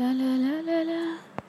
لا لا لا لا لا.